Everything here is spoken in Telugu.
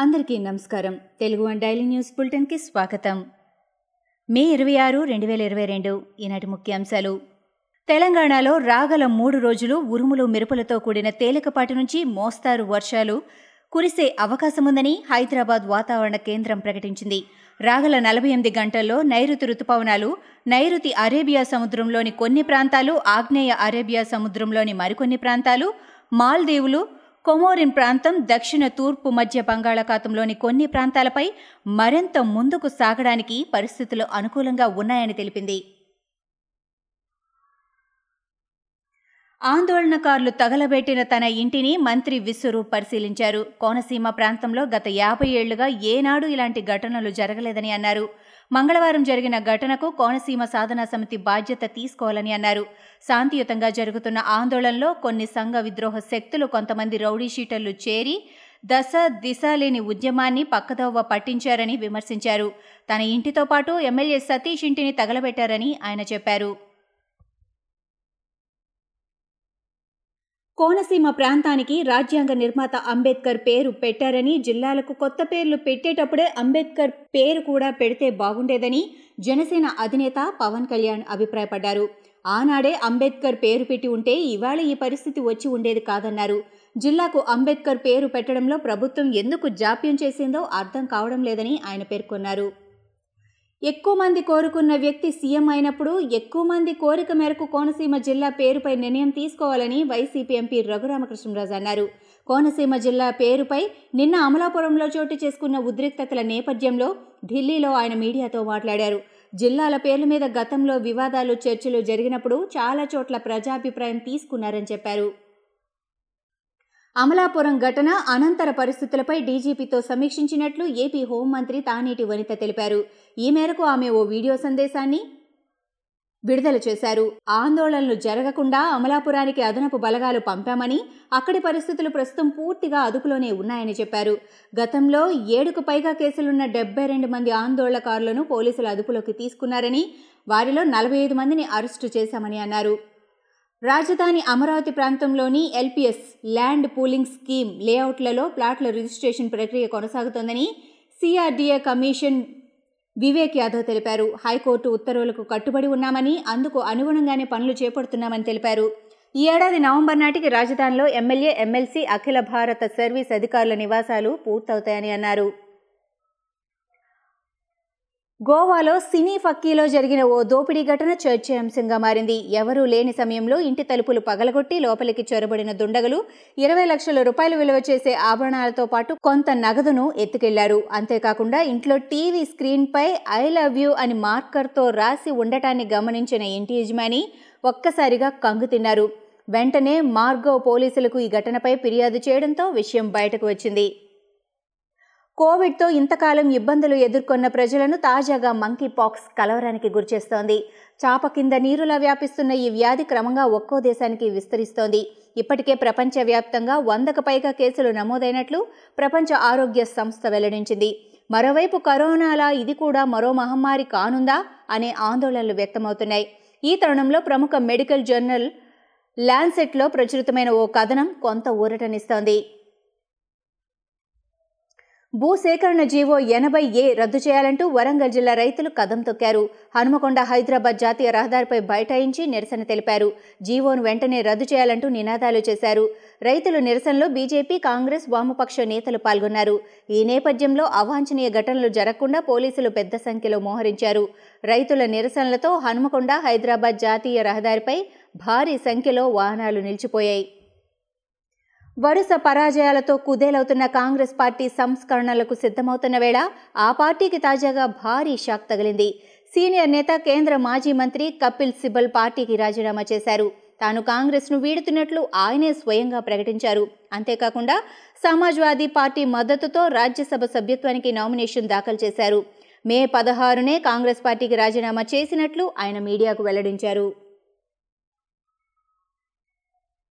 అందరికీ నమస్కారం. తెలుగు వన్ డైలీ న్యూస్ బులెటిన్కి స్వాగతం. మే 26, 2022 ఈనాటి ముఖ్యాంశాలు. తెలంగాణలో రాగల 3 రోజులు ఉరుములు మెరుపులతో కూడిన తేలికపాటి నుంచి మోస్తారు వర్షాలు కురిసే అవకాశముందని హైదరాబాద్ వాతావరణ కేంద్రం ప్రకటించింది. రాగల 48 గంటల్లో నైరుతి రుతుపవనాలు నైరుతి అరేబియా సముద్రంలోని కొన్ని ప్రాంతాలు, ఆగ్నేయ అరేబియా సముద్రంలోని మరికొన్ని ప్రాంతాలు, మాల్దీవులు, కొమోరిన్ ప్రాంతం, దక్షిణ తూర్పు మధ్య బంగాళాఖాతంలోని కొన్ని ప్రాంతాలపై మరింత ముందుకు సాగడానికి పరిస్థితులు అనుకూలంగా ఉన్నాయని తెలిపింది. ఆందోళనకారులు తగలబెట్టిన తన ఇంటిని మంత్రి విశ్వరూప్ పరిశీలించారు. కోనసీమ ప్రాంతంలో గత 50 ఏళ్లుగా ఏనాడు ఇలాంటి ఘటనలు జరగలేదని అన్నారు. మంగళవారం జరిగిన ఘటనకు కోనసీమ సాధనా సమితి బాధ్యత తీసుకోవాలని అన్నారు. శాంతియుతంగా జరుగుతున్న ఆందోళనలో కొన్ని సంఘ విద్రోహ శక్తులు, కొంతమంది రౌడీ షీటర్లు చేరి దశ దిశ లేని ఉద్యమాన్ని పక్కదోవ పట్టించారని విమర్శించారు. తన ఇంటితో పాటు ఎమ్మెల్యే సతీష్ ఇంటిని తగలబెట్టారని ఆయన చెప్పారు. కోనసీమ ప్రాంతానికి రాజ్యాంగ నిర్మాత అంబేద్కర్ పేరు పెట్టారని, జిల్లాలకు కొత్త పేర్లు పెట్టేటప్పుడే అంబేద్కర్ పేరు కూడా పెడితే బాగుండేదని జనసేన అధినేత పవన్ కళ్యాణ్ అభిప్రాయపడ్డారు. ఆనాడే అంబేద్కర్ పేరు పెట్టి ఉంటే ఇవాళ ఈ పరిస్థితి వచ్చి ఉండేది కాదన్నారు. జిల్లాకు అంబేద్కర్ పేరు పెట్టడంలో ప్రభుత్వం ఎందుకు జాప్యం చేసిందో అర్థం కావడం లేదని ఆయన పేర్కొన్నారు. ఎక్కువ మంది కోరుకున్న వ్యక్తి సీఎం అయినప్పుడు ఎక్కువ మంది కోరిక మేరకు కోనసీమ జిల్లా పేరుపై నిర్ణయం తీసుకోవాలని వైసీపీ ఎంపీ రఘురామకృష్ణరాజు అన్నారు. కోనసీమ జిల్లా పేరుపై నిన్న అమలాపురంలో చోటు చేసుకున్న ఉద్రిక్తతల నేపథ్యంలో ఢిల్లీలో ఆయన మీడియాతో మాట్లాడారు. జిల్లాల పేర్ల మీద గతంలో వివాదాలు, చర్చలు జరిగినప్పుడు చాలా చోట్ల ప్రజాభిప్రాయం తీసుకున్నారని చెప్పారు. అమలాపురం ఘటన అనంతర పరిస్థితులపై డీజీపీతో సమీక్షించినట్లు ఏపీ హోంమంత్రి తానేటి వనిత తెలిపారు. ఈ మేరకు ఆమె ఓ వీడియో సందేశాన్ని విడుదల చేశారు. ఆందోళనలు జరగకుండా అమలాపురానికి అదనపు బలగాలు పంపామని, అక్కడి పరిస్థితులు ప్రస్తుతం పూర్తిగా అదుపులోనే ఉన్నాయని చెప్పారు. గతంలో 7కు పైగా కేసులున్న 72 మంది ఆందోళనకారులను పోలీసులు అదుపులోకి తీసుకున్నారని, వారిలో 45 మందిని అరెస్టు చేశామని అన్నారు. రాజధాని అమరావతి ప్రాంతంలోని ఎల్పీఎస్ ల్యాండ్ పూలింగ్ స్కీమ్ లేఅవుట్లలో ప్లాట్ల రిజిస్ట్రేషన్ ప్రక్రియ కొనసాగుతోందని సిఆర్డీఏ కమిషన్ వివేక్ యాదవ్ తెలిపారు. హైకోర్టు ఉత్తర్వులకు కట్టుబడి ఉన్నామని, అందుకు అనుగుణంగానే పనులు చేపడుతున్నామని తెలిపారు. ఈ ఏడాది నవంబర్ నాటికి రాజధానిలో ఎమ్మెల్యే, ఎమ్మెల్సీ, అఖిల భారత సర్వీస్ అధికారుల నివాసాలు పూర్తవుతాయని అన్నారు. గోవాలో సినీ ఫక్కీలో జరిగిన ఓ దోపిడీ ఘటన చర్చయాంశంగా మారింది. ఎవరూ లేని సమయంలో ఇంటి తలుపులు పగలగొట్టి లోపలికి చొరబడిన దుండగులు 20 లక్షల రూపాయలు విలువ చేసే ఆభరణాలతో పాటు కొంత నగదును ఎత్తుకెళ్లారు. అంతేకాకుండా ఇంట్లో టీవీ స్క్రీన్పై ఐ లవ్ యూ అని మార్కర్తో రాసి ఉండటాన్ని గమనించిన ఇంటి యజమాని ఒక్కసారిగా కంగు తిన్నారు. వెంటనే మార్గో పోలీసులకు ఈ ఘటనపై ఫిర్యాదు చేయడంతో విషయం బయటకు వచ్చింది. కోవిడ్తో ఇంతకాలం ఇబ్బందులు ఎదుర్కొన్న ప్రజలను తాజాగా మంకీ పాక్స్ కలవరానికి గురిచేస్తోంది. చాప కింద నీరులా వ్యాపిస్తున్న ఈ వ్యాధి క్రమంగా ఒక్కో దేశానికి విస్తరిస్తోంది. ఇప్పటికే ప్రపంచవ్యాప్తంగా 100కు పైగా కేసులు నమోదైనట్లు ప్రపంచ ఆరోగ్య సంస్థ వెల్లడించింది. మరోవైపు కరోనాలా ఇది కూడా మరో మహమ్మారి కానుందా అనే ఆందోళనలు వ్యక్తమవుతున్నాయి. ఈ తరుణంలో ప్రముఖ మెడికల్ జర్నల్ ల్యాన్సెట్లో ప్రచురితమైన ఓ కథనం కొంత ఊరటనిస్తోంది. భూసేకరణ జీవో 80A రద్దు చేయాలంటూ వరంగల్ జిల్లా రైతులు కదం తొక్కారు. హనుమకొండ హైదరాబాద్ జాతీయ రహదారిపై బైఠాయించి నిరసన తెలిపారు. జీవోను వెంటనే రద్దు చేయాలంటూ నినాదాలు చేశారు. రైతుల నిరసనలో బీజేపీ, కాంగ్రెస్, వామపక్ష నేతలు పాల్గొన్నారు. ఈ నేపథ్యంలో అవాంఛనీయ ఘటనలు జరగకుండా పోలీసులు పెద్ద సంఖ్యలో మోహరించారు. రైతుల నిరసనలతో హనుమకొండ హైదరాబాద్ జాతీయ రహదారిపై భారీ సంఖ్యలో వాహనాలు నిలిచిపోయాయి. వరుస పరాజయాలతో కుదేలవుతున్న కాంగ్రెస్ పార్టీ సంస్కరణలకు సిద్ధమవుతున్న వేళ ఆ పార్టీకి తాజాగా భారీ షాక్ తగిలింది. సీనియర్ నేత, కేంద్ర మాజీ మంత్రి కపిల్ సిబ్బల్ పార్టీకి రాజీనామా చేశారు. తాను కాంగ్రెస్ను వీడుతున్నట్లు ఆయనే స్వయంగా ప్రకటించారు. అంతేకాకుండా సమాజ్వాదీ పార్టీ మద్దతుతో రాజ్యసభ సభ్యత్వానికి నామినేషన్ దాఖలు చేశారు. మే 16నే కాంగ్రెస్ పార్టీకి రాజీనామా చేసినట్లు ఆయన మీడియాకు వెల్లడించారు.